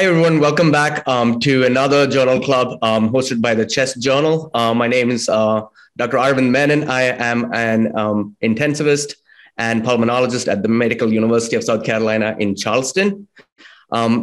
Hi, everyone. Welcome back to another journal club hosted by the CHEST Journal. My name is Dr. Arvind Menon. I am an intensivist and pulmonologist at the Medical University of South Carolina in Charleston.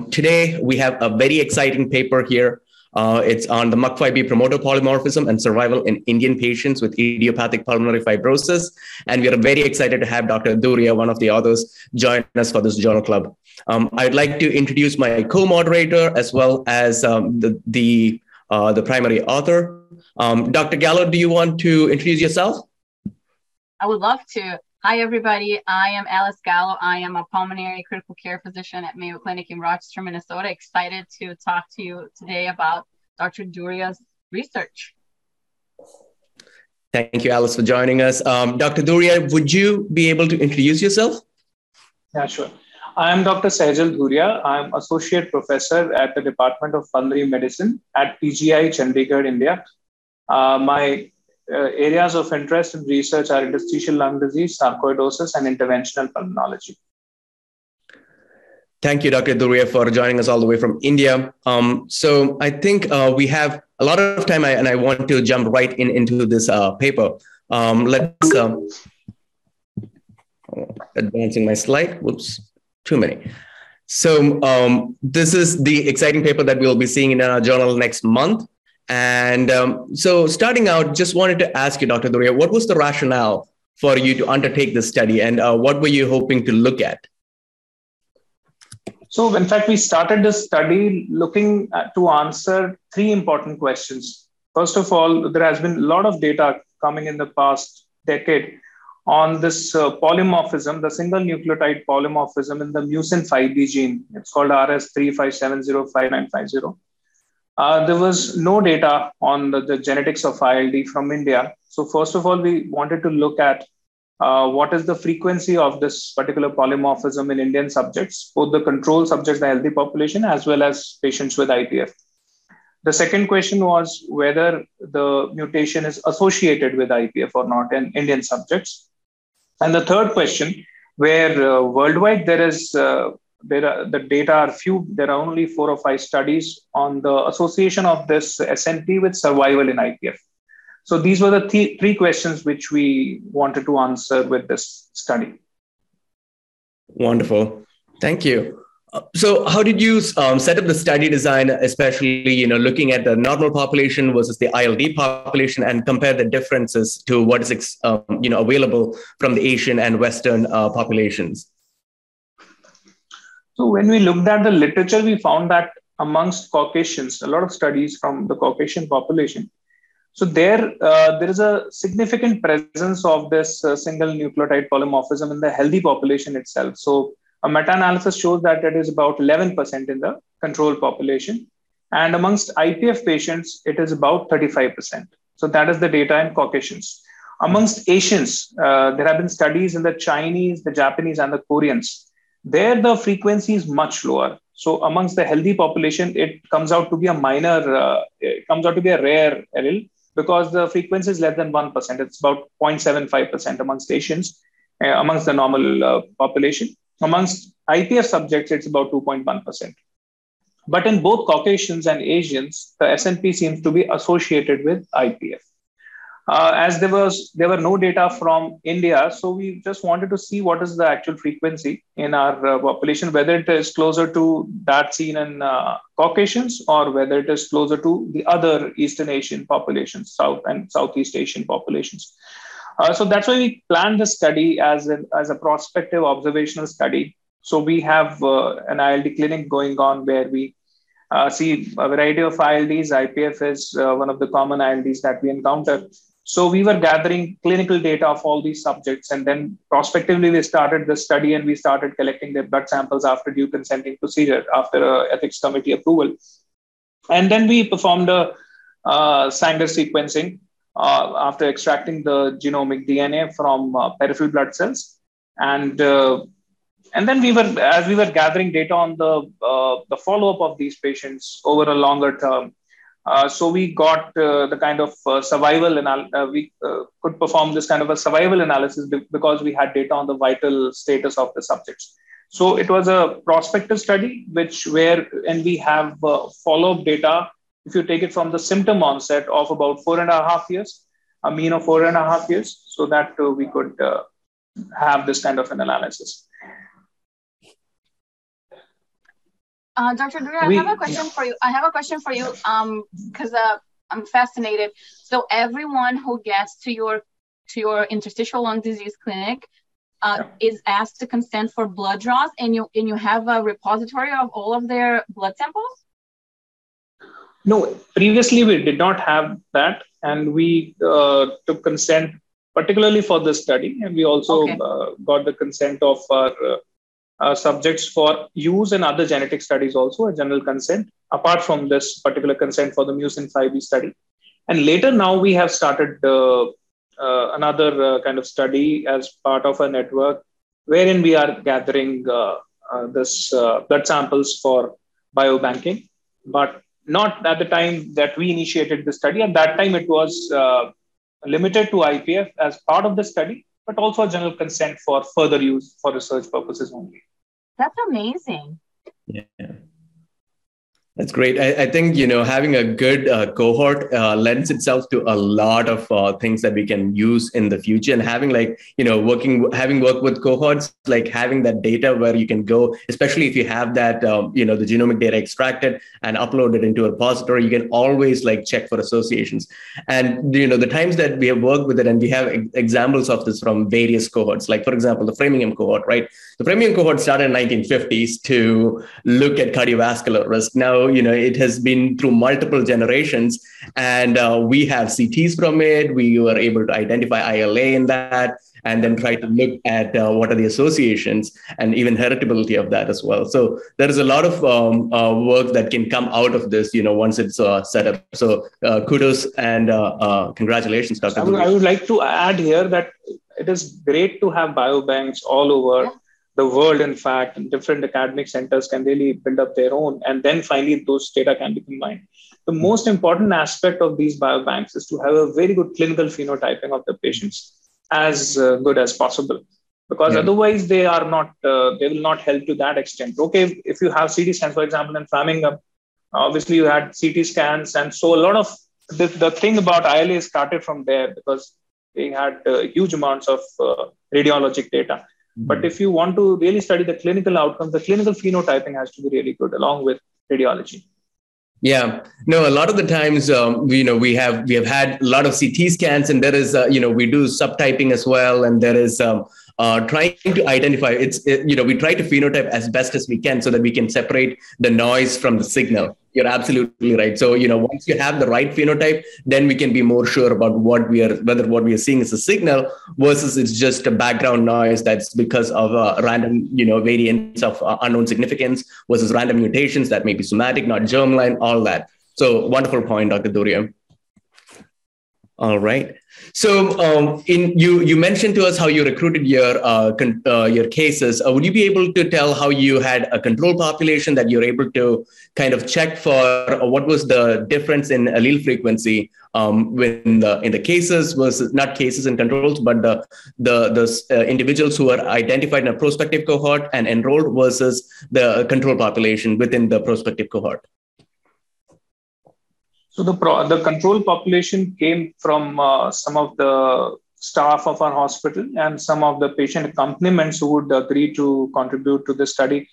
Today, we have a very exciting paper here. It's on the MUC5B promoter polymorphism and survival in Indian patients with idiopathic pulmonary fibrosis. And we are very excited to have Dr. Dhooria, one of the authors, join us for this journal club. I'd like to introduce my co-moderator as well as the primary author. Dr. Gallo, do you want to introduce yourself? I would love to. Hi, everybody. I am Alice Gallo. I am a pulmonary critical care physician at Mayo Clinic in Rochester, Minnesota. Excited to talk to you today about Dr. Dhooria's research. Thank you, Alice, for joining us. Dr. Dhooria, would you be able to introduce yourself? Yeah, sure. I am Dr. Sajal Dhooria. I am Associate Professor at the Department of Pulmonary Medicine at PGI Chandigarh, India. My areas of interest in research are interstitial lung disease, sarcoidosis, and interventional pulmonology. Thank you, Dr. Dhooria, for joining us all the way from India. So I think we have a lot of time, and I want to jump right into this paper. Let's advancing my slide. Whoops. Too many. So this is the exciting paper that we'll be seeing in our journal next month. And so starting out, just wanted to ask you, Dr. Dhooria, what was the rationale for you to undertake this study? And what were you hoping to look at? So in fact, we started this study looking to answer three important questions. First of all, there has been a lot of data coming in the past decade on this polymorphism, the single nucleotide polymorphism in the Mucin 5 B gene. It's called RS35705950. There was no data on the genetics of ILD from India. So first of all, we wanted to look at what is the frequency of this particular polymorphism in Indian subjects, both the control subjects, the healthy population, as well as patients with IPF. The second question was whether the mutation is associated with IPF or not in Indian subjects. And the third question, where worldwide the data are few, there are only 4 or 5 studies on the association of this SNP with survival in IPF. So these were the three questions which we wanted to answer with this study. Wonderful, thank you. So how did you set up the study design, especially looking at the normal population versus the ILD population and compare the differences to what is available from the Asian and Western populations? So when we looked at the literature, we found that amongst Caucasians, a lot of studies from the Caucasian population. So there is a significant presence of this single nucleotide polymorphism in the healthy population itself. So a meta-analysis shows that it is about 11% in the control population. And amongst IPF patients, it is about 35%. So that is the data in Caucasians. Amongst Asians, there have been studies in the Chinese, the Japanese, and the Koreans. There, the frequency is much lower. So amongst the healthy population, it comes out to be a rare allele because the frequency is less than 1%. It's about 0.75% amongst Asians, amongst the normal population. Amongst IPF subjects, it's about 2.1%. But in both Caucasians and Asians, the SNP seems to be associated with IPF. As there were no data from India, so we just wanted to see what is the actual frequency in our population, whether it is closer to that seen in Caucasians or whether it is closer to the other Eastern Asian populations, South and Southeast Asian populations. So that's why we planned the study as a prospective observational study. So we have an ILD clinic going on where we see a variety of ILDs. IPF is one of the common ILDs that we encounter. So we were gathering clinical data of all these subjects. And then prospectively, we started the study and we started collecting their blood samples after due consenting procedure, after ethics committee approval. And then we performed a Sanger sequencing. After extracting the genomic DNA from peripheral blood cells, and then as we were gathering data on the follow-up of these patients over a longer term, so we got the kind of survival analysis. We could perform this kind of a survival analysis because we had data on the vital status of the subjects. So it was a prospective study, and we have follow-up data. If you take it from the symptom onset of about 4.5 years, a mean of 4.5 years, so that we could have this kind of an analysis. Dr. Dhooria, I have a question for you. Because I'm fascinated. So everyone who gets to your interstitial lung disease clinic is asked to consent for blood draws, and you have a repository of all of their blood samples? No, previously we did not have that, and we took consent particularly for this study, and we also got the consent of our subjects for use in other genetic studies also, a general consent, apart from this particular consent for the Mucin 5 B study. And later now we have started another kind of study as part of a network, wherein we are gathering blood samples for biobanking, but not at the time that we initiated the study. At that time, it was limited to IPF as part of the study, but also general consent for further use for research purposes only. That's amazing. Yeah. That's great. I think, having a good cohort lends itself to a lot of things that we can use in the future, and having having worked with cohorts, like having that data where you can go, especially if you have that, the genomic data extracted and uploaded into a repository, you can always check for associations. And, the times that we have worked with it, and we have examples of this from various cohorts, like for example, the Framingham cohort, right? The Framingham cohort started in the 1950s to look at cardiovascular risk. Now, it has been through multiple generations, and we have CTs from it. We were able to identify ILA in that, and then try to look at what are the associations and even heritability of that as well. So there is a lot of work that can come out of this, once it's set up. So kudos and congratulations, Dr. Dhooria. I would like to add here that it is great to have biobanks all over the world, in fact, and different academic centers can really build up their own. And then finally, those data can be combined. The most important aspect of these biobanks is to have a very good clinical phenotyping of the patients as good as possible, because otherwise they are not, they will not help to that extent. Okay, if you have CT scans, for example, in Framingham, obviously you had CT scans. And so a lot of the thing about ILA started from there, because they had huge amounts of radiologic data. But if you want to really study the clinical outcomes, the clinical phenotyping has to be really good along with radiology. Yeah, no, a lot of the times, we have had a lot of CT scans, and there is, we do subtyping as well. And there is trying to identify, we try to phenotype as best as we can so that we can separate the noise from the signal. You're absolutely right. So, once you have the right phenotype, then we can be more sure about whether what we are seeing is a signal versus it's just a background noise that's because of random, variants of unknown significance versus random mutations that may be somatic, not germline, all that. So wonderful point, Dr. Dhooria. All right. So, you mentioned to us how you recruited your cases. Would you be able to tell how you had a control population that you're able to kind of check for what was the difference in allele frequency in the cases versus not cases and controls, but the individuals who are identified in a prospective cohort and enrolled versus the control population within the prospective cohort? So the control population came from some of the staff of our hospital and some of the patient accompaniments who would agree to contribute to the study.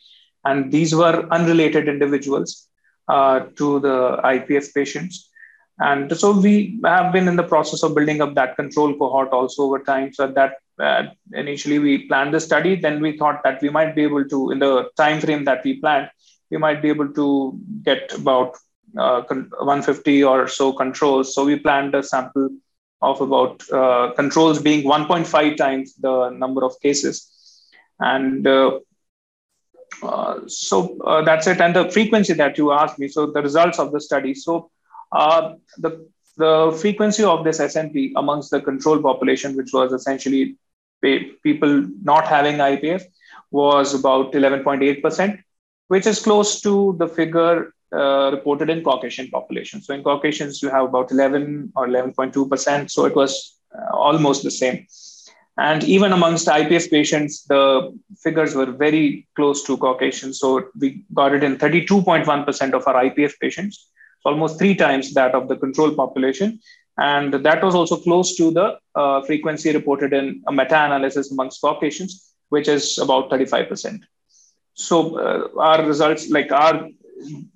And these were unrelated individuals to the IPF patients. And so we have been in the process of building up that control cohort also over time. So that initially we planned the study, then we thought that we might be able to, in the time frame that we planned, we might be able to get about 150 or so controls. So we planned a sample of about controls being 1.5 times the number of cases. And so that's it. And the frequency that you asked me, so the results of the study. So the frequency of this SNP amongst the control population, which was essentially people not having IPF, was about 11.8%, which is close to the figure reported in Caucasian population. So in Caucasians, you have about 11 or 11.2%. So it was almost the same. And even amongst IPF patients, the figures were very close to Caucasian. So we got it in 32.1% of our IPF patients, almost 3 times that of the control population. And that was also close to the frequency reported in a meta-analysis amongst Caucasians, which is about 35%. So our results, like our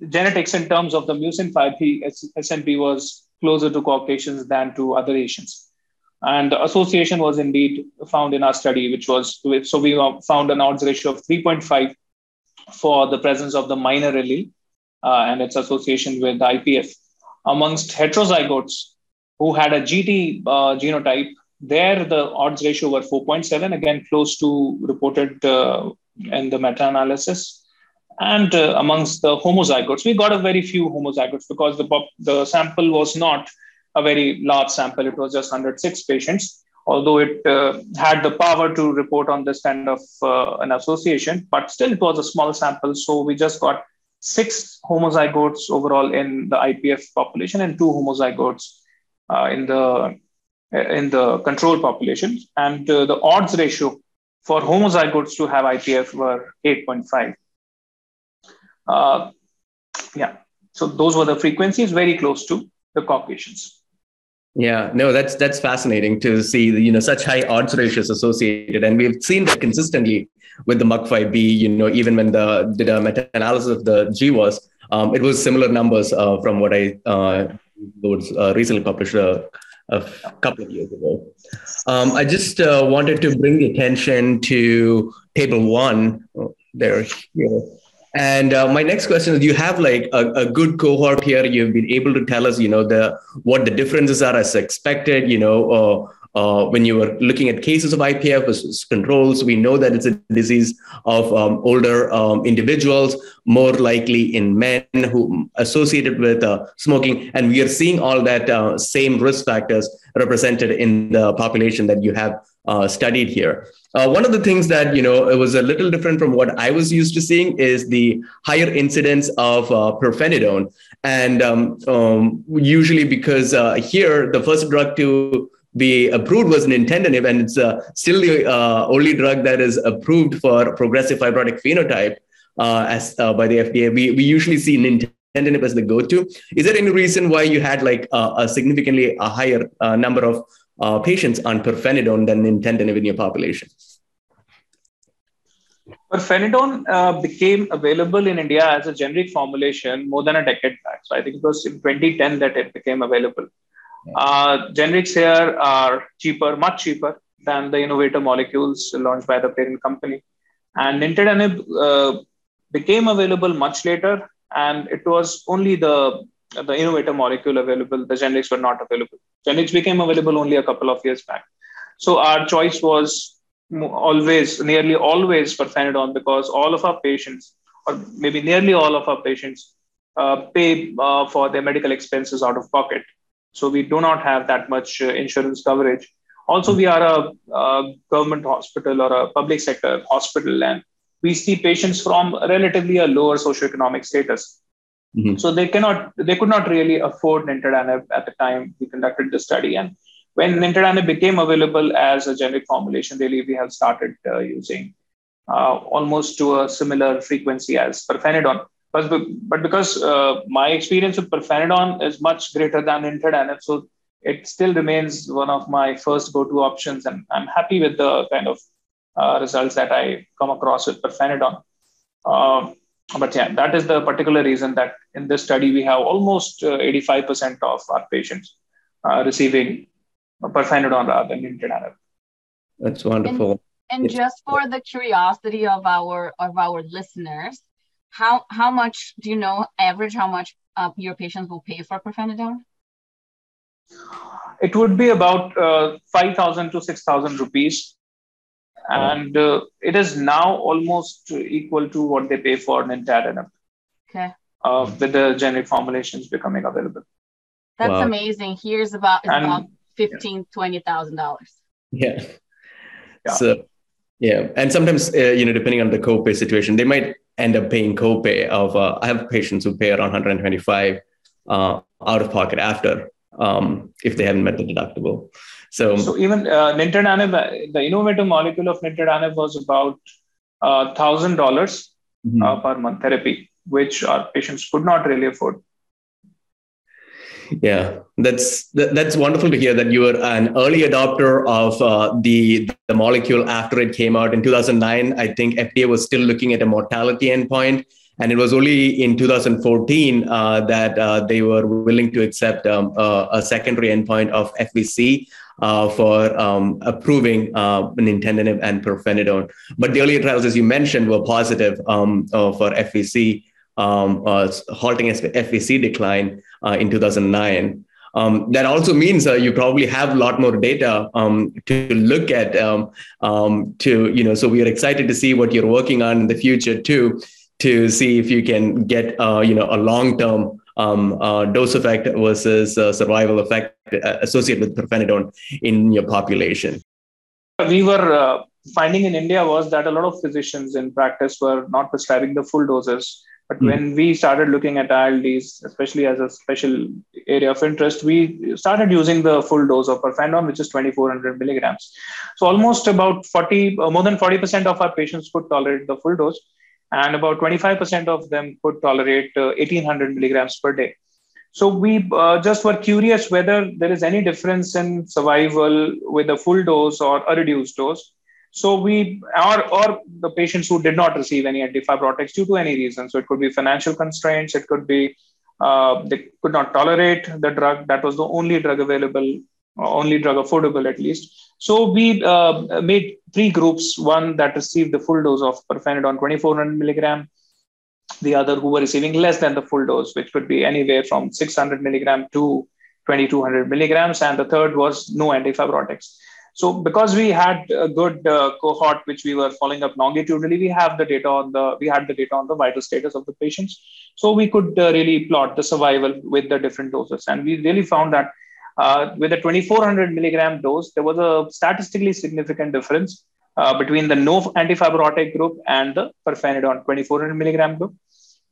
genetics in terms of the Mucin 5 B SNP was closer to Caucasians than to other Asians. And the association was indeed found in our study, which was, so we found an odds ratio of 3.5 for the presence of the minor allele and its association with IPF. Amongst heterozygotes who had a GT genotype, there the odds ratio were 4.7, again close to reported in the meta-analysis. And amongst the homozygotes, we got a very few homozygotes because the sample was not a very large sample. It was just 106 patients, although it had the power to report on this kind of an association, but still it was a small sample. So we just got 6 homozygotes overall in the IPF population and 2 homozygotes in the control population. And the odds ratio for homozygotes to have IPF were 8.5. So those were the frequencies very close to the Caucasians. Yeah, no, that's fascinating to see, such high odds ratios associated. And we've seen that consistently with the MUC5B, even when did a meta-analysis of the GWAS, it was similar numbers from what I recently published a couple of years ago. I just wanted to bring attention to table 1 there. Here. And my next question is, you have like a good cohort here. You've been able to tell us, what the differences are as expected, when you were looking at cases of IPF versus controls. We know that it's a disease of older individuals, more likely in men who associated with smoking. And we are seeing all that same risk factors represented in the population that you have studied here. One of the things that, it was a little different from what I was used to seeing is the higher incidence of pirfenidone. And usually because here, the first drug to be approved was nintedanib, and it's still the only drug that is approved for progressive fibrotic phenotype by the FDA. We usually see nintedanib as the go-to. Is there any reason why you had like a significantly higher number of patients on pirfenidone than nintedanib in your population? Pirfenidone became available in India as a generic formulation more than a decade back. So I think it was in 2010 that it became available. Generics here are cheaper, much cheaper than the innovator molecules launched by the parent company. And nintedanib became available much later, and it was only the innovator molecule available. The generics were not available. Generics became available only a couple of years back. So our choice was nearly always pirfenidone, because all of our patients, or maybe nearly all of our patients, pay for their medical expenses out of pocket. So we do not have that much insurance coverage. Also, we are a government hospital or a public sector hospital, and we see patients from relatively a lower socioeconomic status. Mm-hmm. So they could not really afford nintedanib at the time we conducted the study. And when nintedanib became available as a generic formulation, really we have started using almost to a similar frequency as pirfenidone. But because my experience with pirfenidone is much greater than nintedanib, so it still remains one of my first go-to options, and I'm happy with the kind of results that I come across with pirfenidone. But yeah, that is the particular reason that in this study, we have almost 85% of our patients receiving pirfenidone rather than nintedanib. That's wonderful. And just for the curiosity of our listeners, how much do you know, average, how much your patients will pay for pirfenidone? It would be about 5,000 to 6,000 rupees. And it is now almost equal to what they pay for nintedanib. Okay. With the generic formulations becoming available. That's amazing. Here's about $15,000, $20,000. Yeah. So, yeah. And sometimes, depending on the copay situation, they might end up paying copay of, I have patients who pay around $125 out of pocket after, if they haven't met the deductible. So even nintedanib, the innovative molecule of nintedanib was about $1,000 per month therapy, which our patients could not really afford. Yeah, that's wonderful to hear that you were an early adopter of the molecule after it came out in 2009. I think FDA was still looking at a mortality endpoint, and it was only in 2014 that they were willing to accept a secondary endpoint of FVC for approving nintedanib and pirfenidone. But the earlier trials, as you mentioned, were positive for FVC, halting FVC decline in 2009. That also means you probably have a lot more data to look at. So we are excited to see what you're working on in the future too, to see if you can get a long-term dose effect versus survival effect associated with pirfenidone in your population. We were finding in India was that a lot of physicians in practice were not prescribing the full doses. But when we started looking at ILDs, especially as a special area of interest, we started using the full dose of pirfenidone, which is 2,400 milligrams. So almost about more than 40% of our patients could tolerate the full dose, and about 25% of them could tolerate 1,800 milligrams per day. So we just were curious whether there is any difference in survival with a full dose or a reduced dose. So we, or the patients who did not receive any antifibrotics due to any reason. So it could be financial constraints. It could be they could not tolerate the drug. That was the only drug available, only drug affordable at least. So we made three groups, one that received the full dose of pirfenidone 2,400 milligram, the other who were receiving less than the full dose, which could be anywhere from 600 milligram to 2,200 milligrams. And the third was no antifibrotics. So because we had a good cohort, which we were following up longitudinally, we had the data on the vital status of the patients. So we could really plot the survival with the different doses. And we really found that with the 2,400 milligram dose, there was a statistically significant difference between the no antifibrotic group and the pirfenidone 2,400 milligram group.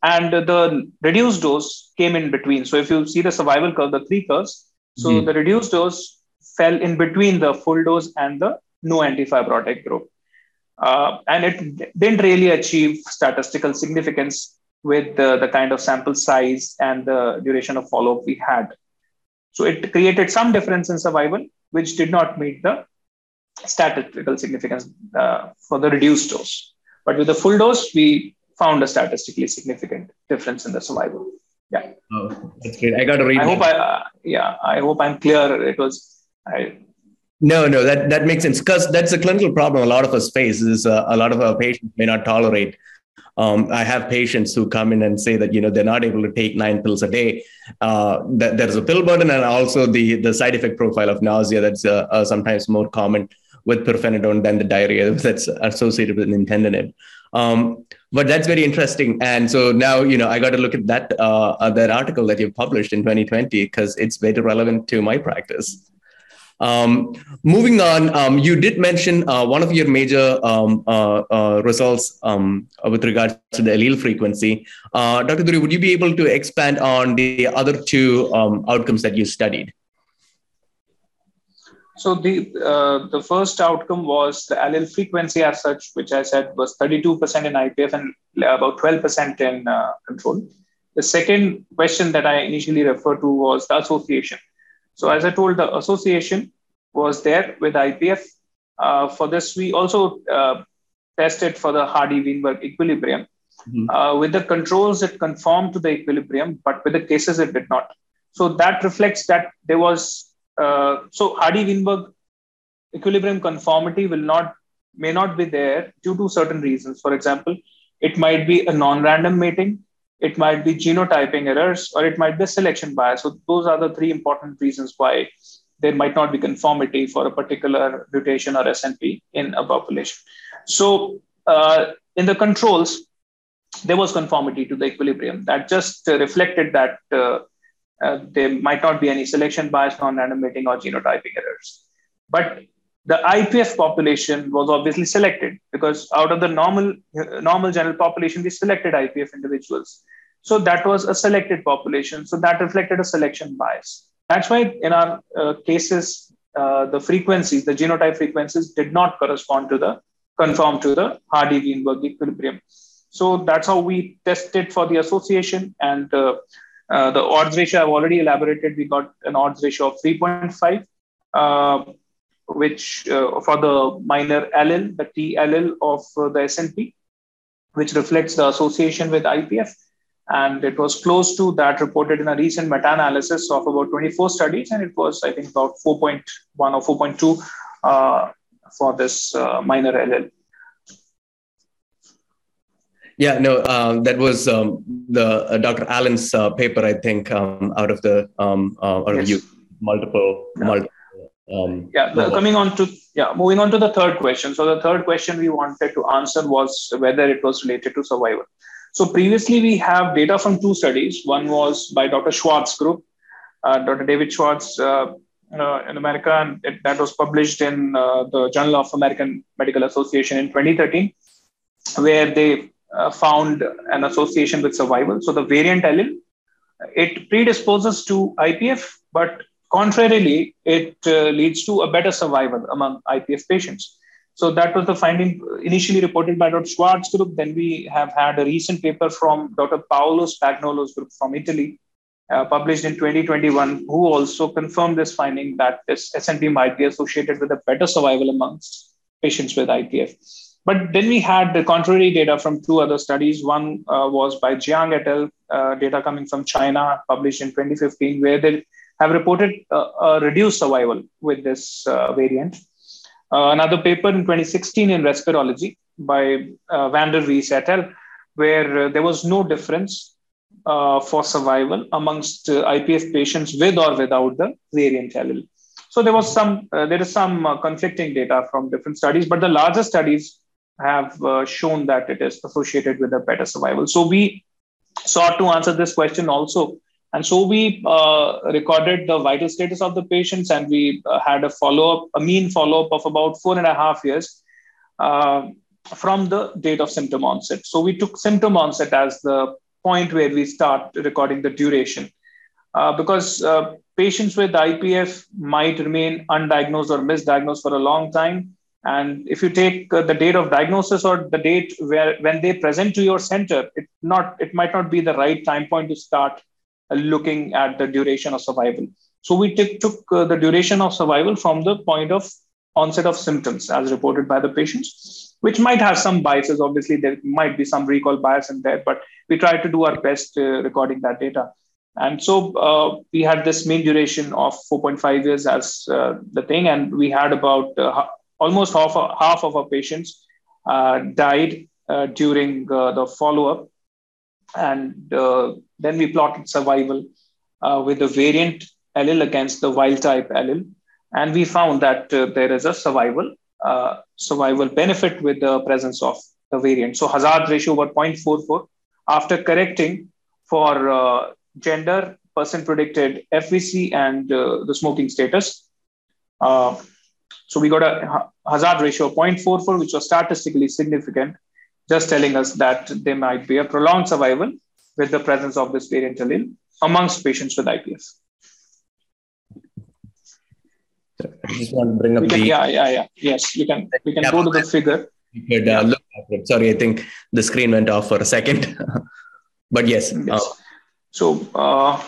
And the reduced dose came in between. So if you see the survival curve, the three curves, so the reduced dose fell in between the full dose and the no antifibrotic group. And it didn't really achieve statistical significance with the kind of sample size and the duration of follow-up we had. So it created some difference in survival, which did not meet the statistical significance for the reduced dose. But with the full dose, we found a statistically significant difference in the survival. Yeah. Oh, that's great. I got to read. I hope I'm clear. No, that makes sense, because that's a clinical problem a lot of us face. Is a lot of our patients may not tolerate. I have patients who come in and say that they're not able to take 9 pills a day. That there's a pill burden, and also the side effect profile of nausea that's sometimes more common with pirfenidone than the diarrhea that's associated with nintedanib. But that's very interesting. And so now, I got to look at that article that you published in 2020, because it's very relevant to my practice. Moving on, you did mention one of your major results with regards to the allele frequency. Dr. Dhooria, would you be able to expand on the other two outcomes that you studied? So the first outcome was the allele frequency as such, which I said was 32% in IPF and about 12% in control. The second question that I initially referred to was the association. So as I told, the association was there with IPF. For this, we also tested for the Hardy-Weinberg equilibrium. With the controls, it conformed to the equilibrium, but with the cases, it did not. So that reflects that there was Hardy-Weinberg equilibrium conformity may not be there due to certain reasons. For example, it might be a non-random mating, it might be genotyping errors, or it might be selection bias. So those are the three important reasons why there might not be conformity for a particular mutation or SNP in a population. So in the controls, there was conformity to the equilibrium. That just reflected that there might not be any selection bias, non-random mating, or genotyping errors. But the IPF population was obviously selected, because out of the normal general population, we selected IPF individuals. So that was a selected population. So that reflected a selection bias. That's why in our cases, the frequencies, the genotype frequencies did not correspond to the, conform to the Hardy-Weinberg equilibrium. So that's how we tested for the association, and the odds ratio I've already elaborated. We got an odds ratio of 3.5, which for the minor allele, the T allele of the SNP, which reflects the association with IPF. And it was close to that reported in a recent meta-analysis of about 24 studies. And it was, I think, about 4.1 or 4.2 for this minor allele. Yeah, no, that was the Dr. Allen's paper, I think, out of the review, multiple. Yeah, moving on to the third question. So the third question we wanted to answer was whether it was related to survival. So previously we have data from two studies. One was by Dr. Schwartz group, Dr. David Schwartz in America, and that was published in the Journal of American Medical Association in 2013, where they found an association with survival. So the variant allele, it predisposes to IPF, but contrarily, it leads to a better survival among IPF patients. So that was the finding initially reported by Dr. Schwartz group. Then we have had a recent paper from Dr. Paolo Spagnolo's group from Italy, published in 2021, who also confirmed this finding that this SNP might be associated with a better survival amongst patients with IPF. But then we had the contrary data from two other studies. One was by Jiang et al., data coming from China, published in 2015, where they have reported a reduced survival with this variant. Another paper in 2016 in Respirology by Vander Rees et al., where there was no difference for survival amongst IPF patients with or without the variant allele. So there was some, there is some conflicting data from different studies, but the larger studies have shown that it is associated with a better survival. So we sought to answer this question also. And so we recorded the vital status of the patients, and we had a follow-up, a mean follow-up of about 4.5 years from the date of symptom onset. So we took symptom onset as the point where we start recording the duration, because patients with IPF might remain undiagnosed or misdiagnosed for a long time. And if you take the date of diagnosis or the date where when they present to your center, it might not be the right time point to start looking at the duration of survival. So we took the duration of survival from the point of onset of symptoms as reported by the patients, which might have some biases. Obviously, there might be some recall bias in there, but we tried to do our best recording that data. And so we had this mean duration of 4.5 years as the thing, and we had about almost half of our patients died during the follow-up. And then we plotted survival with the variant allele against the wild type allele. And we found that there is a survival benefit with the presence of the variant. So hazard ratio was 0.44 after correcting for gender, percent predicted FVC, and the smoking status. So we got a hazard ratio of 0.44, which was statistically significant, just telling us that there might be a prolonged survival with the presence of this variant allele amongst patients with IPF. I just want to bring up we can go to the figure. You could, look at it. Sorry, I think the screen went off for a second. But yes. So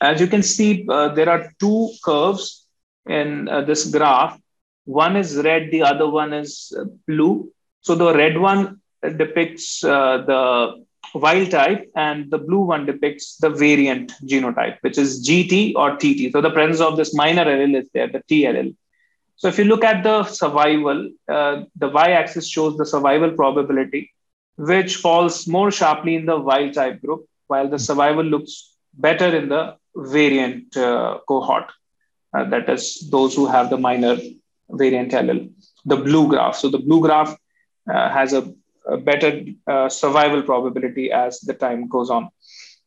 as you can see, there are two curves in this graph. One is red, the other one is blue. So the red one depicts the wild type, and the blue one depicts the variant genotype, which is GT or TT. So the presence of this minor allele is there, the T allele. So if you look at the survival, the y-axis shows the survival probability, which falls more sharply in the wild type group, while the survival looks better in the variant cohort. That is those who have the minor variant allele, the blue graph. So the blue graph has a better survival probability as the time goes on.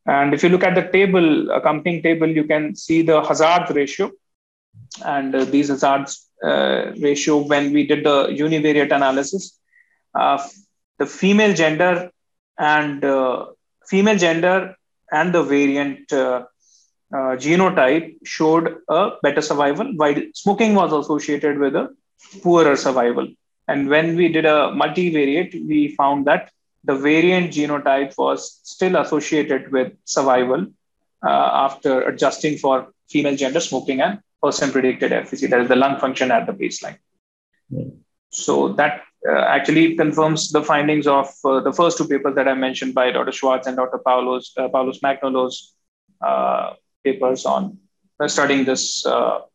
And if you look at the table, accompanying table, you can see the hazard ratio. And these hazards ratio, when we did the univariate analysis, the female gender and the variant genotype showed a better survival, while smoking was associated with a poorer survival. And when we did a multivariate, we found that the variant genotype was still associated with survival after adjusting for female gender, smoking, and percent predicted FVC, that is the lung function at the baseline. So that actually confirms the findings of the first two papers that I mentioned by Dr. Schwartz and Dr. Paulos Magnolo's papers on studying this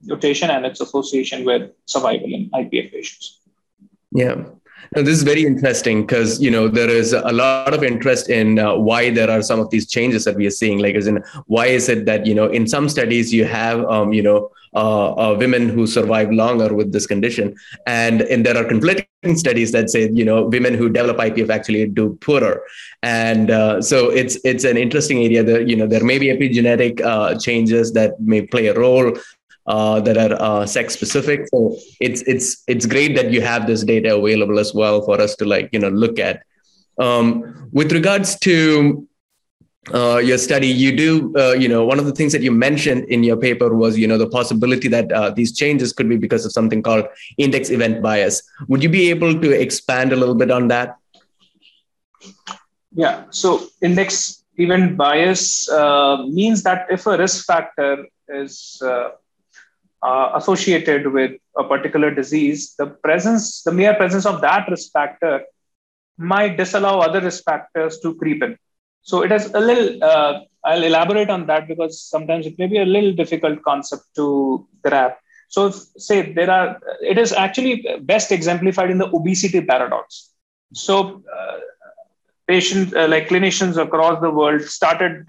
mutation and its association with survival in IPF patients. Yeah. Now, this is very interesting because, you know, there is a lot of interest in why there are some of these changes that we are seeing, like as in why is it that, you know, in some studies you have, you know, women who survive longer with this condition. And there are conflicting studies that say, you know, women who develop IPF actually do poorer. And so it's an interesting area that, you know, there may be epigenetic changes that may play a role. That are sex specific. So it's great that you have this data available as well for us to, like, you know, look at. With regards to your study, you do, you know, one of the things that you mentioned in your paper was, you know, the possibility that these changes could be because of something called index event bias. Would you be able to expand a little bit on that? Yeah, so index event bias means that if a risk factor is associated with a particular disease, the mere presence of that risk factor might disallow other risk factors to creep in. So it is a little, I'll elaborate on that because sometimes it may be a little difficult concept to grab. So say it is actually best exemplified in the obesity paradox. So patients, like clinicians across the world started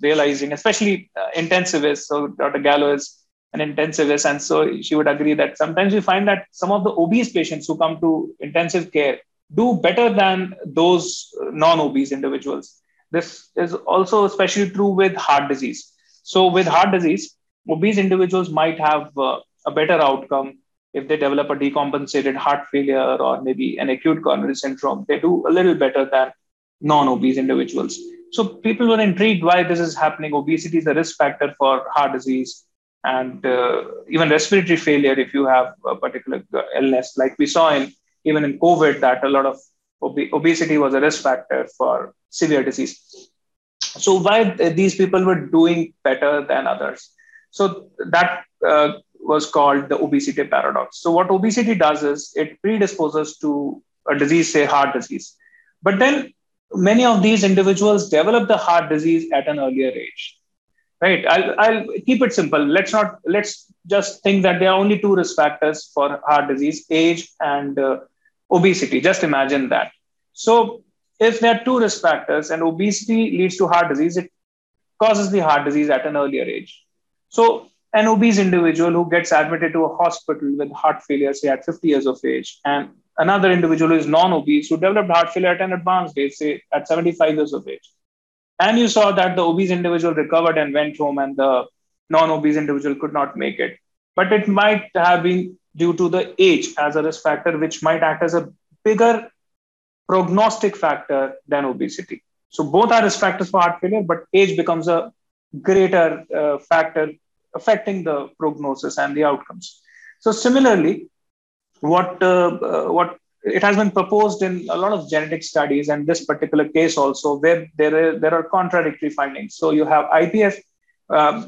realizing, especially intensivists, so Dr. Gallo is an intensivist, and so she would agree that sometimes we find that some of the obese patients who come to intensive care do better than those non-obese individuals. This is also especially true with heart disease. So with heart disease, obese individuals might have a better outcome if they develop a decompensated heart failure or maybe an acute coronary syndrome. They do a little better than non-obese individuals. So people were intrigued why this is happening. Obesity is a risk factor for heart disease, and even respiratory failure if you have a particular illness, like we saw even in COVID, that a lot of obesity was a risk factor for severe disease. So why these people were doing better than others? So that was called the obesity paradox. So what obesity does is it predisposes to a disease, say heart disease. But then many of these individuals develop the heart disease at an earlier age. Right. I'll keep it simple. Let's just think that there are only two risk factors for heart disease, age and obesity. Just imagine that. So if there are two risk factors and obesity leads to heart disease, it causes the heart disease at an earlier age. So an obese individual who gets admitted to a hospital with heart failure, say at 50 years of age, and another individual who is non-obese who developed heart failure at an advanced age, say at 75 years of age. And you saw that the obese individual recovered and went home and the non-obese individual could not make it. But it might have been due to the age as a risk factor, which might act as a bigger prognostic factor than obesity. So both are risk factors for heart failure, but age becomes a greater factor affecting the prognosis and the outcomes. So similarly, it has been proposed in a lot of genetic studies, and this particular case also, where there are contradictory findings. So you have IPF,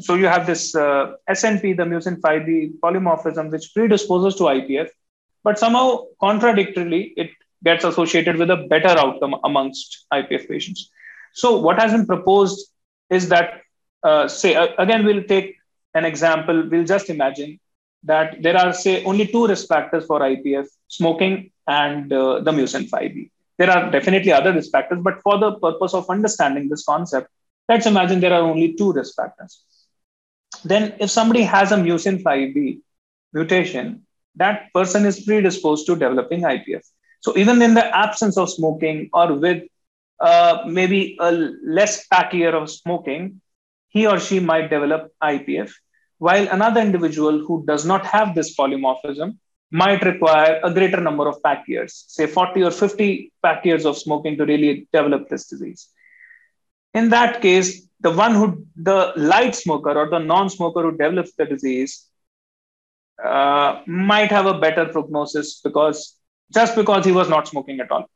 so you have this SNP, the Mucin 5 B polymorphism, which predisposes to IPF, but somehow contradictorily, it gets associated with a better outcome amongst IPF patients. So what has been proposed is that, again, we'll take an example. We'll just imagine that there are, say, only two risk factors for IPF, smoking and the Mucin 5B. There are definitely other risk factors, but for the purpose of understanding this concept, let's imagine there are only two risk factors. Then if somebody has a Mucin 5B mutation, that person is predisposed to developing IPF. So even in the absence of smoking or with maybe a less pack year of smoking, he or she might develop IPF, while another individual who does not have this polymorphism might require a greater number of pack years, say 40 or 50 pack years of smoking to really develop this disease. In that case, the light smoker or the non-smoker who develops the disease might have a better prognosis just because he was not smoking at all.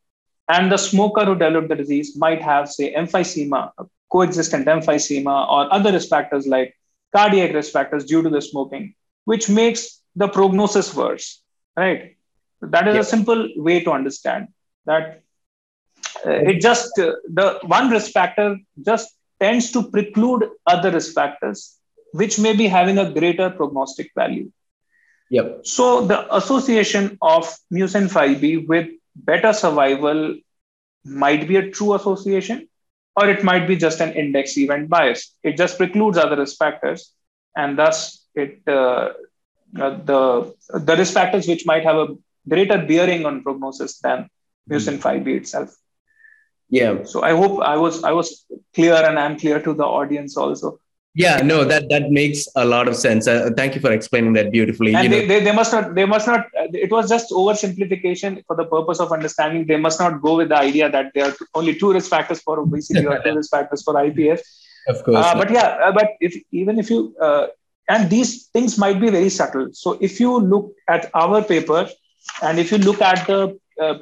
And the smoker who developed the disease might have, say, emphysema, coexistent emphysema, or other risk factors like cardiac risk factors due to the smoking, which makes the prognosis worse, right? That is a simple way to understand that the one risk factor just tends to preclude other risk factors, which may be having a greater prognostic value. Yep. So the association of Mucin 5B with better survival might be a true association, or it might be just an index event bias. It just precludes other risk factors, and thus the risk factors which might have a greater bearing on prognosis than Mucin 5B itself. Yeah. So I hope I was clear, and I'm clear to the audience also. Yeah, no, that makes a lot of sense. Thank you for explaining that beautifully. And they must not, it was just oversimplification for the purpose of understanding. They must not go with the idea that there are only two risk factors for obesity or two risk factors for IPF. Of course. But even if you, and these things might be very subtle. So if you look at our paper and if you look at the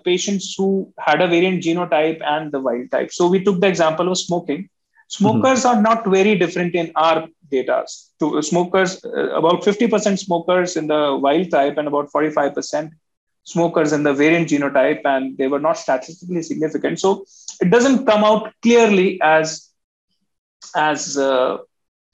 patients who had a variant genotype and the wild type. So we took the example of smoking. Smokers are not very different in our data. To smokers, about 50% smokers in the wild type and about 45% smokers in the variant genotype, and they were not statistically significant. So it doesn't come out clearly as a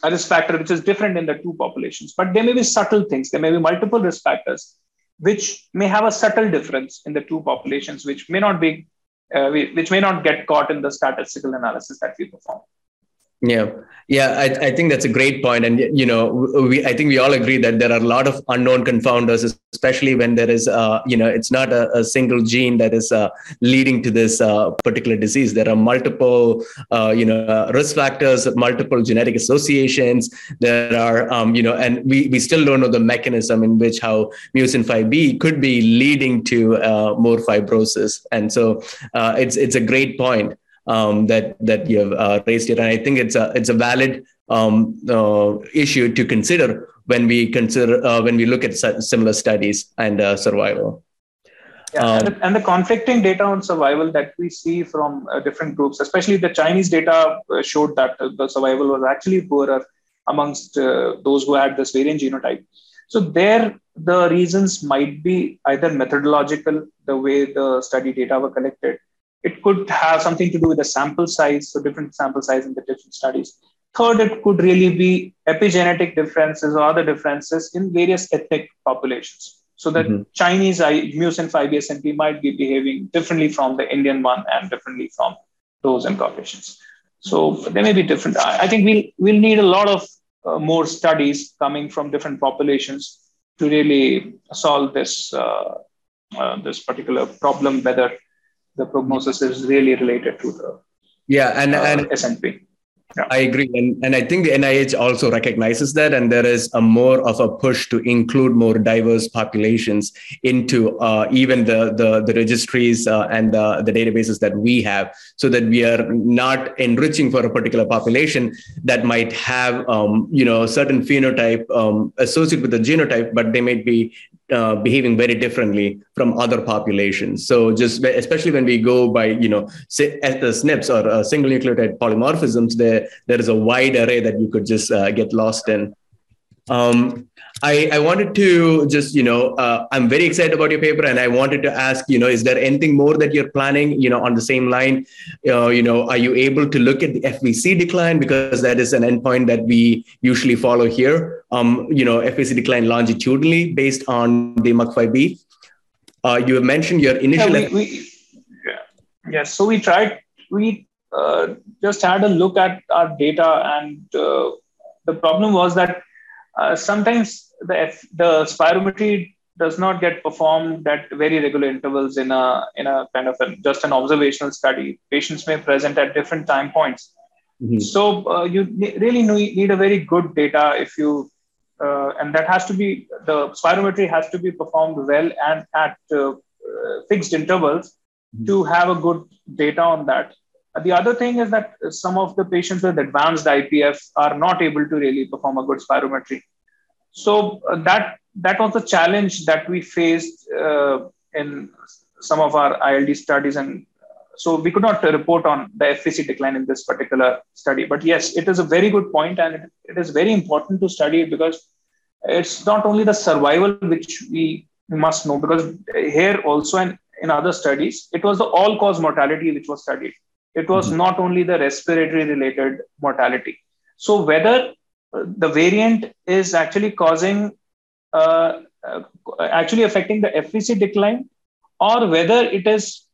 risk factor which is different in the two populations. But there may be subtle things. There may be multiple risk factors which may have a subtle difference in the two populations, which may not be which may not get caught in the statistical analysis that we perform. I think that's a great point. And, you know, I think we all agree that there are a lot of unknown confounders, especially when there is, it's not a single gene that is leading to this particular disease. There are multiple, risk factors, multiple genetic associations. There are, and we still don't know the mechanism in which how Mucin 5B could be leading to more fibrosis. And so it's a great point that you have raised it, and I think it's a valid issue to consider when we look at similar studies and survival. Yeah, and the conflicting data on survival that we see from different groups, especially the Chinese data, showed that the survival was actually poorer amongst those who had this variant genotype. So there, the reasons might be either methodological, the way the study data were collected. It could have something to do with the sample size, so different sample size in the different studies. Third, it could really be epigenetic differences or other differences in various ethnic populations. So that Chinese Mucin 5B SMP might be behaving differently from the Indian one and differently from those in Caucasians. So they may be different. I think we'll need a lot of more studies coming from different populations to really solve this this particular problem, whether the prognosis is really related to the and SMP. Yeah. I agree. And I think the NIH also recognizes that, and there is a more of a push to include more diverse populations into even the registries and the databases that we have, so that we are not enriching for a particular population that might have, certain phenotype associated with the genotype, but they might be behaving very differently from other populations. So just especially when we go by, the SNPs or single nucleotide polymorphisms, there is a wide array that you could just get lost in. I wanted to just, I'm very excited about your paper, and I wanted to ask, is there anything more that you're planning, on the same line? Are you able to look at the FVC decline? Because that is an endpoint that we usually follow here. FVC decline longitudinally based on the MUC5B. You have mentioned your initial... So we just had a look at our data, and the problem was that sometimes the spirometry does not get performed at very regular intervals in a kind of just an observational study. Patients may present at different time points. So you really need a very good data if you, and that has to be, the spirometry has to be performed well and at fixed intervals to have a good data on that. The other thing is that some of the patients with advanced IPF are not able to really perform a good spirometry. So that was the challenge that we faced in some of our ILD studies. And so we could not report on the FVC decline in this particular study. But yes, it is a very good point, and it is very important to study it, because it's not only the survival which we must know, because here also and in other studies, it was the all-cause mortality which was studied. It was not only the respiratory-related mortality. So whether the variant is actually causing, actually affecting the FVC decline, or whether it is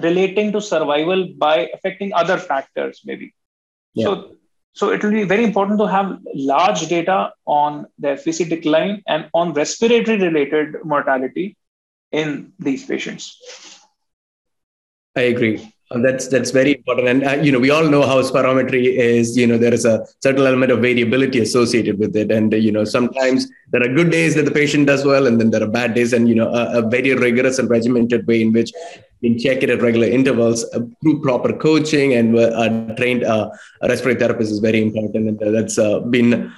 relating to survival by affecting other factors, maybe. Yeah. So it will be very important to have large data on the FVC decline and on respiratory-related mortality in these patients. I agree. That's very important. And, we all know how spirometry is, there is a certain element of variability associated with it. And, sometimes there are good days that the patient does well, and then there are bad days, and, a very rigorous and regimented way in which we check it at regular intervals through proper coaching and trained respiratory therapist is very important. And that's been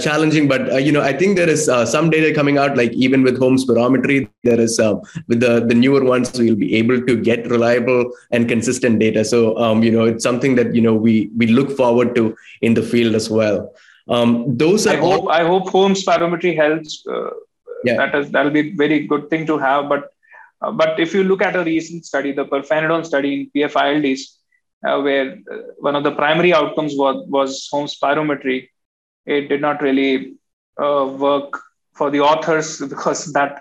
challenging, but, I think there is some data coming out, like even with home spirometry, there is with the newer ones, we'll be able to get reliable and consistent data. So, it's something that, we look forward to in the field as well. I hope home spirometry helps. Yeah. That'll be a very good thing to have. But if you look at a recent study, the pirfenidone study in PFILDs, where one of the primary outcomes was home spirometry, it did not really work for the authors, because the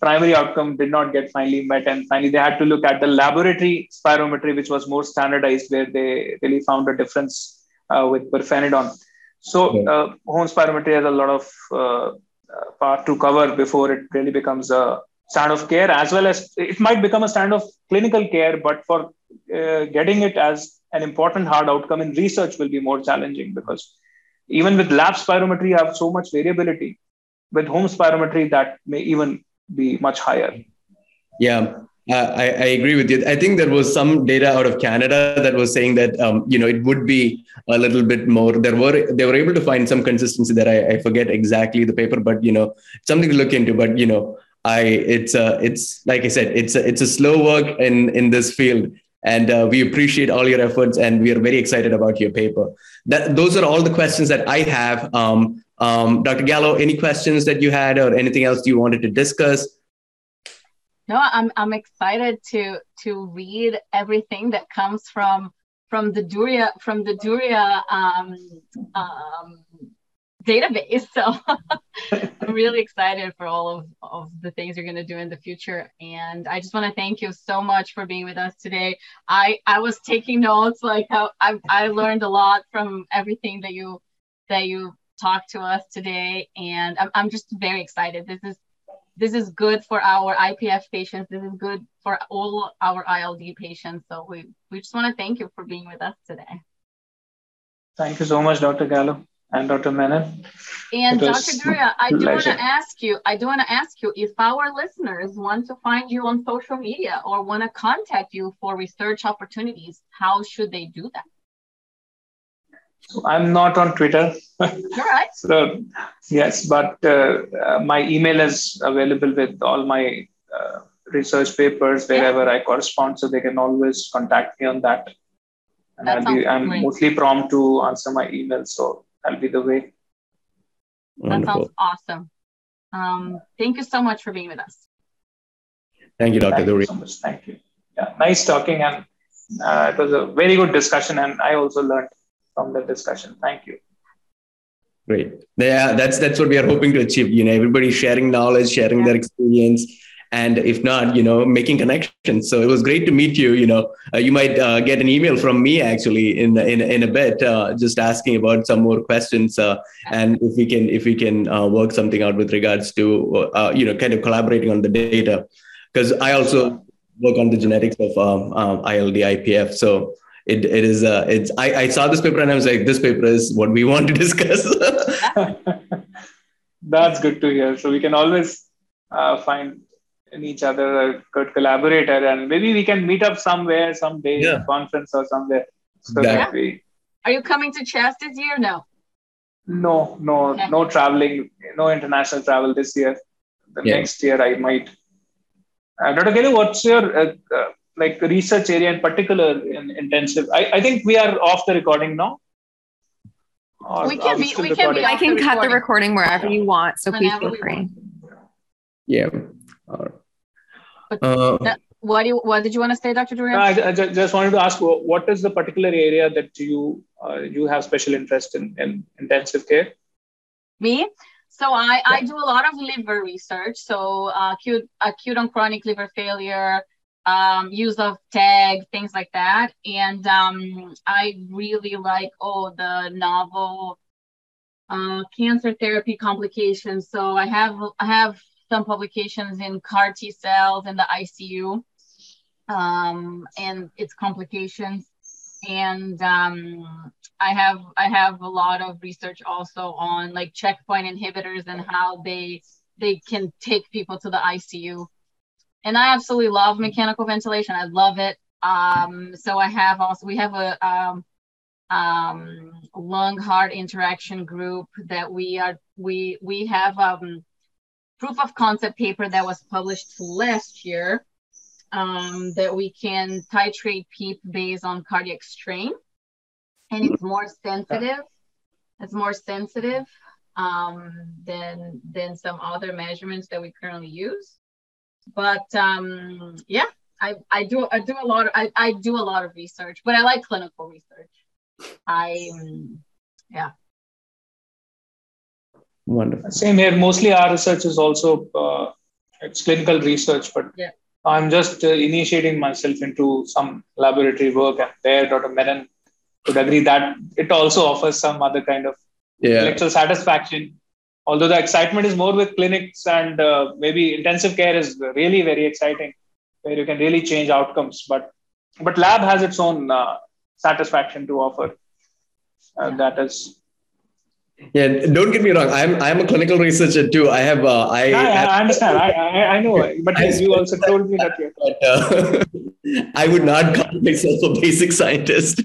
primary outcome did not get finally met. And finally, they had to look at the laboratory spirometry, which was more standardized, where they really found a difference with pirfenidone. So home spirometry has a lot of part to cover before it really becomes a standard of care, as well as it might become a standard of clinical care, but for getting it as an important hard outcome in research will be more challenging, because even with lab spirometry, you have so much variability. With home spirometry, that may even be much higher. Yeah, I agree with you. I think there was some data out of Canada that was saying that, it would be a little bit more. They were able to find some consistency there. I forget exactly the paper, but, it's something to look into. But, it's like I said, it's a slow work in this field. And we appreciate all your efforts, and we are very excited about your paper. Those are all the questions that I have. Dr. Gallo, any questions that you had or anything else you wanted to discuss? No, I'm excited to read everything that comes from the Dhooria database. So I'm really excited for all of the things you're going to do in the future. And I just want to thank you so much for being with us today. I was taking notes, like how I learned a lot from everything that you talked to us today. And I'm just very excited. This is good for our IPF patients. This is good for all our ILD patients. So we just want to thank you for being with us today. Thank you so much, Dr. Gallo. And Dr. Menon. And Dr. Dhooria, I do want to ask you if our listeners want to find you on social media or want to contact you for research opportunities, how should they do that? So I'm not on Twitter. You're right. So, yes, but my email is available with all my research papers wherever I correspond, so they can always contact me on that. And I'm mostly prompt to answer my email. So that'll be the way. Wonderful. That sounds awesome. Thank you so much for being with us. Thank you, Dr. Dhooria. So much. Thank you. Yeah, nice talking, and it was a very good discussion, and I also learned from the discussion. Thank you. Great. Yeah, that's what we are hoping to achieve. Everybody sharing knowledge, sharing their experience. And if not, making connections. So it was great to meet you. You might get an email from me actually in a bit, just asking about some more questions, and if we can work something out with regards to kind of collaborating on the data, because I also work on the genetics of ILD IPF. So I saw this paper and I was like, this paper is what we want to discuss. That's good to hear. So we can always find and each other could collaborate, and maybe we can meet up somewhere someday, yeah, conference or somewhere. So yeah. We... Are you coming to CHEST this year? No. No, no, okay. No traveling, no international travel this year. The yeah. Next year I might. Dr. Kelly, what's your like research area in particular in intensive? I think we are off the recording now. Or we can be. We can be. I can cut the recording wherever you want, so please feel free. Yeah. What did you want to say, Dr. Dhooria? I just wanted to ask, what is the particular area that you you have special interest in intensive care? Me? So I do a lot of liver research. So acute and chronic liver failure, use of TAG, things like that. And I really like the novel cancer therapy complications. So I have some publications in CAR T cells in the ICU and its complications. And I have a lot of research also on like checkpoint inhibitors and how they can take people to the ICU. And I absolutely love mechanical ventilation. I love it. So we have a lung-heart interaction group that we have proof of concept paper that was published last year that we can titrate PEEP based on cardiac strain, and it's more sensitive. It's more sensitive than some other measurements that we currently use. But yeah, I do a lot of research, but I like clinical research. Yeah. Wonderful. Same here. Mostly our research is also it's clinical research, but yeah. I'm just initiating myself into some laboratory work, and there Dr. Menon would agree that it also offers some other kind of intellectual satisfaction. Although the excitement is more with clinics, and maybe intensive care is really very exciting, where you can really change outcomes. But lab has its own satisfaction to offer. That is. Yeah, don't get me wrong. I'm a clinical researcher too. I have I understand. I know. But you also told me that you're. I would not call myself a basic scientist.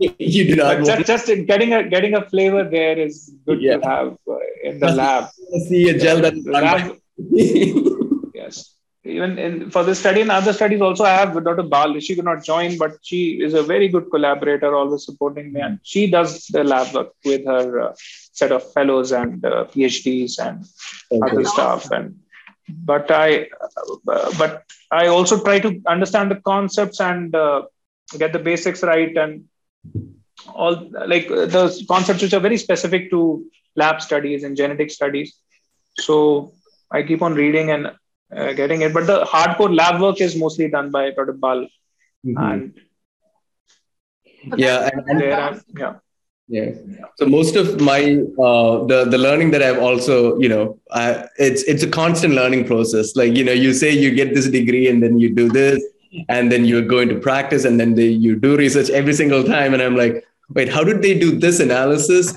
You do not. Just getting a flavor there is good to have in the lab. See a gel that's lab. Yes. Even for this study and other studies also, I have Dr. Bal. She could not join, but she is a very good collaborator, always supporting me. And she does the lab work with her set of fellows and PhDs and other staff. And but I also try to understand the concepts and get the basics right, and all like those concepts which are very specific to lab studies and genetic studies. So I keep on reading and. Getting it, but the hardcore lab work is mostly done by Dr. Bal, So most of my the learning that I've also it's a constant learning process. Like you say you get this degree and then you do this and then you're going to practice and then you do research every single time, and I'm like, wait, how did they do this analysis?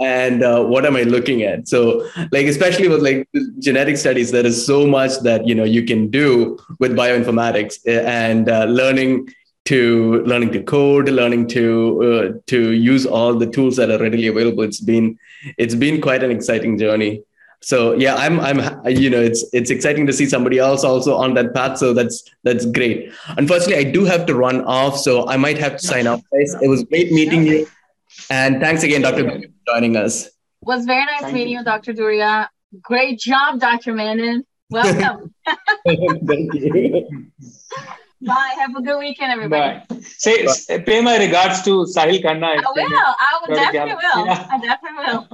And what am I looking at? So like, especially with like genetic studies, there is so much that, you can do with bioinformatics and learning to code, learning to use all the tools that are readily available. It's been quite an exciting journey. So yeah, it's exciting to see somebody else also on that path. So that's great. Unfortunately, I do have to run off, so I might have to sign off, guys. It was great meeting you, and thanks again, Dr. Dhooria, for joining us. It was very nice meeting you, Dr. Dhooria. Great job, Dr. Menon. Welcome. Thank you. Bye. Have a good weekend, everybody. Bye. Say, pay my regards to Sahil Khanna. I will. I definitely will.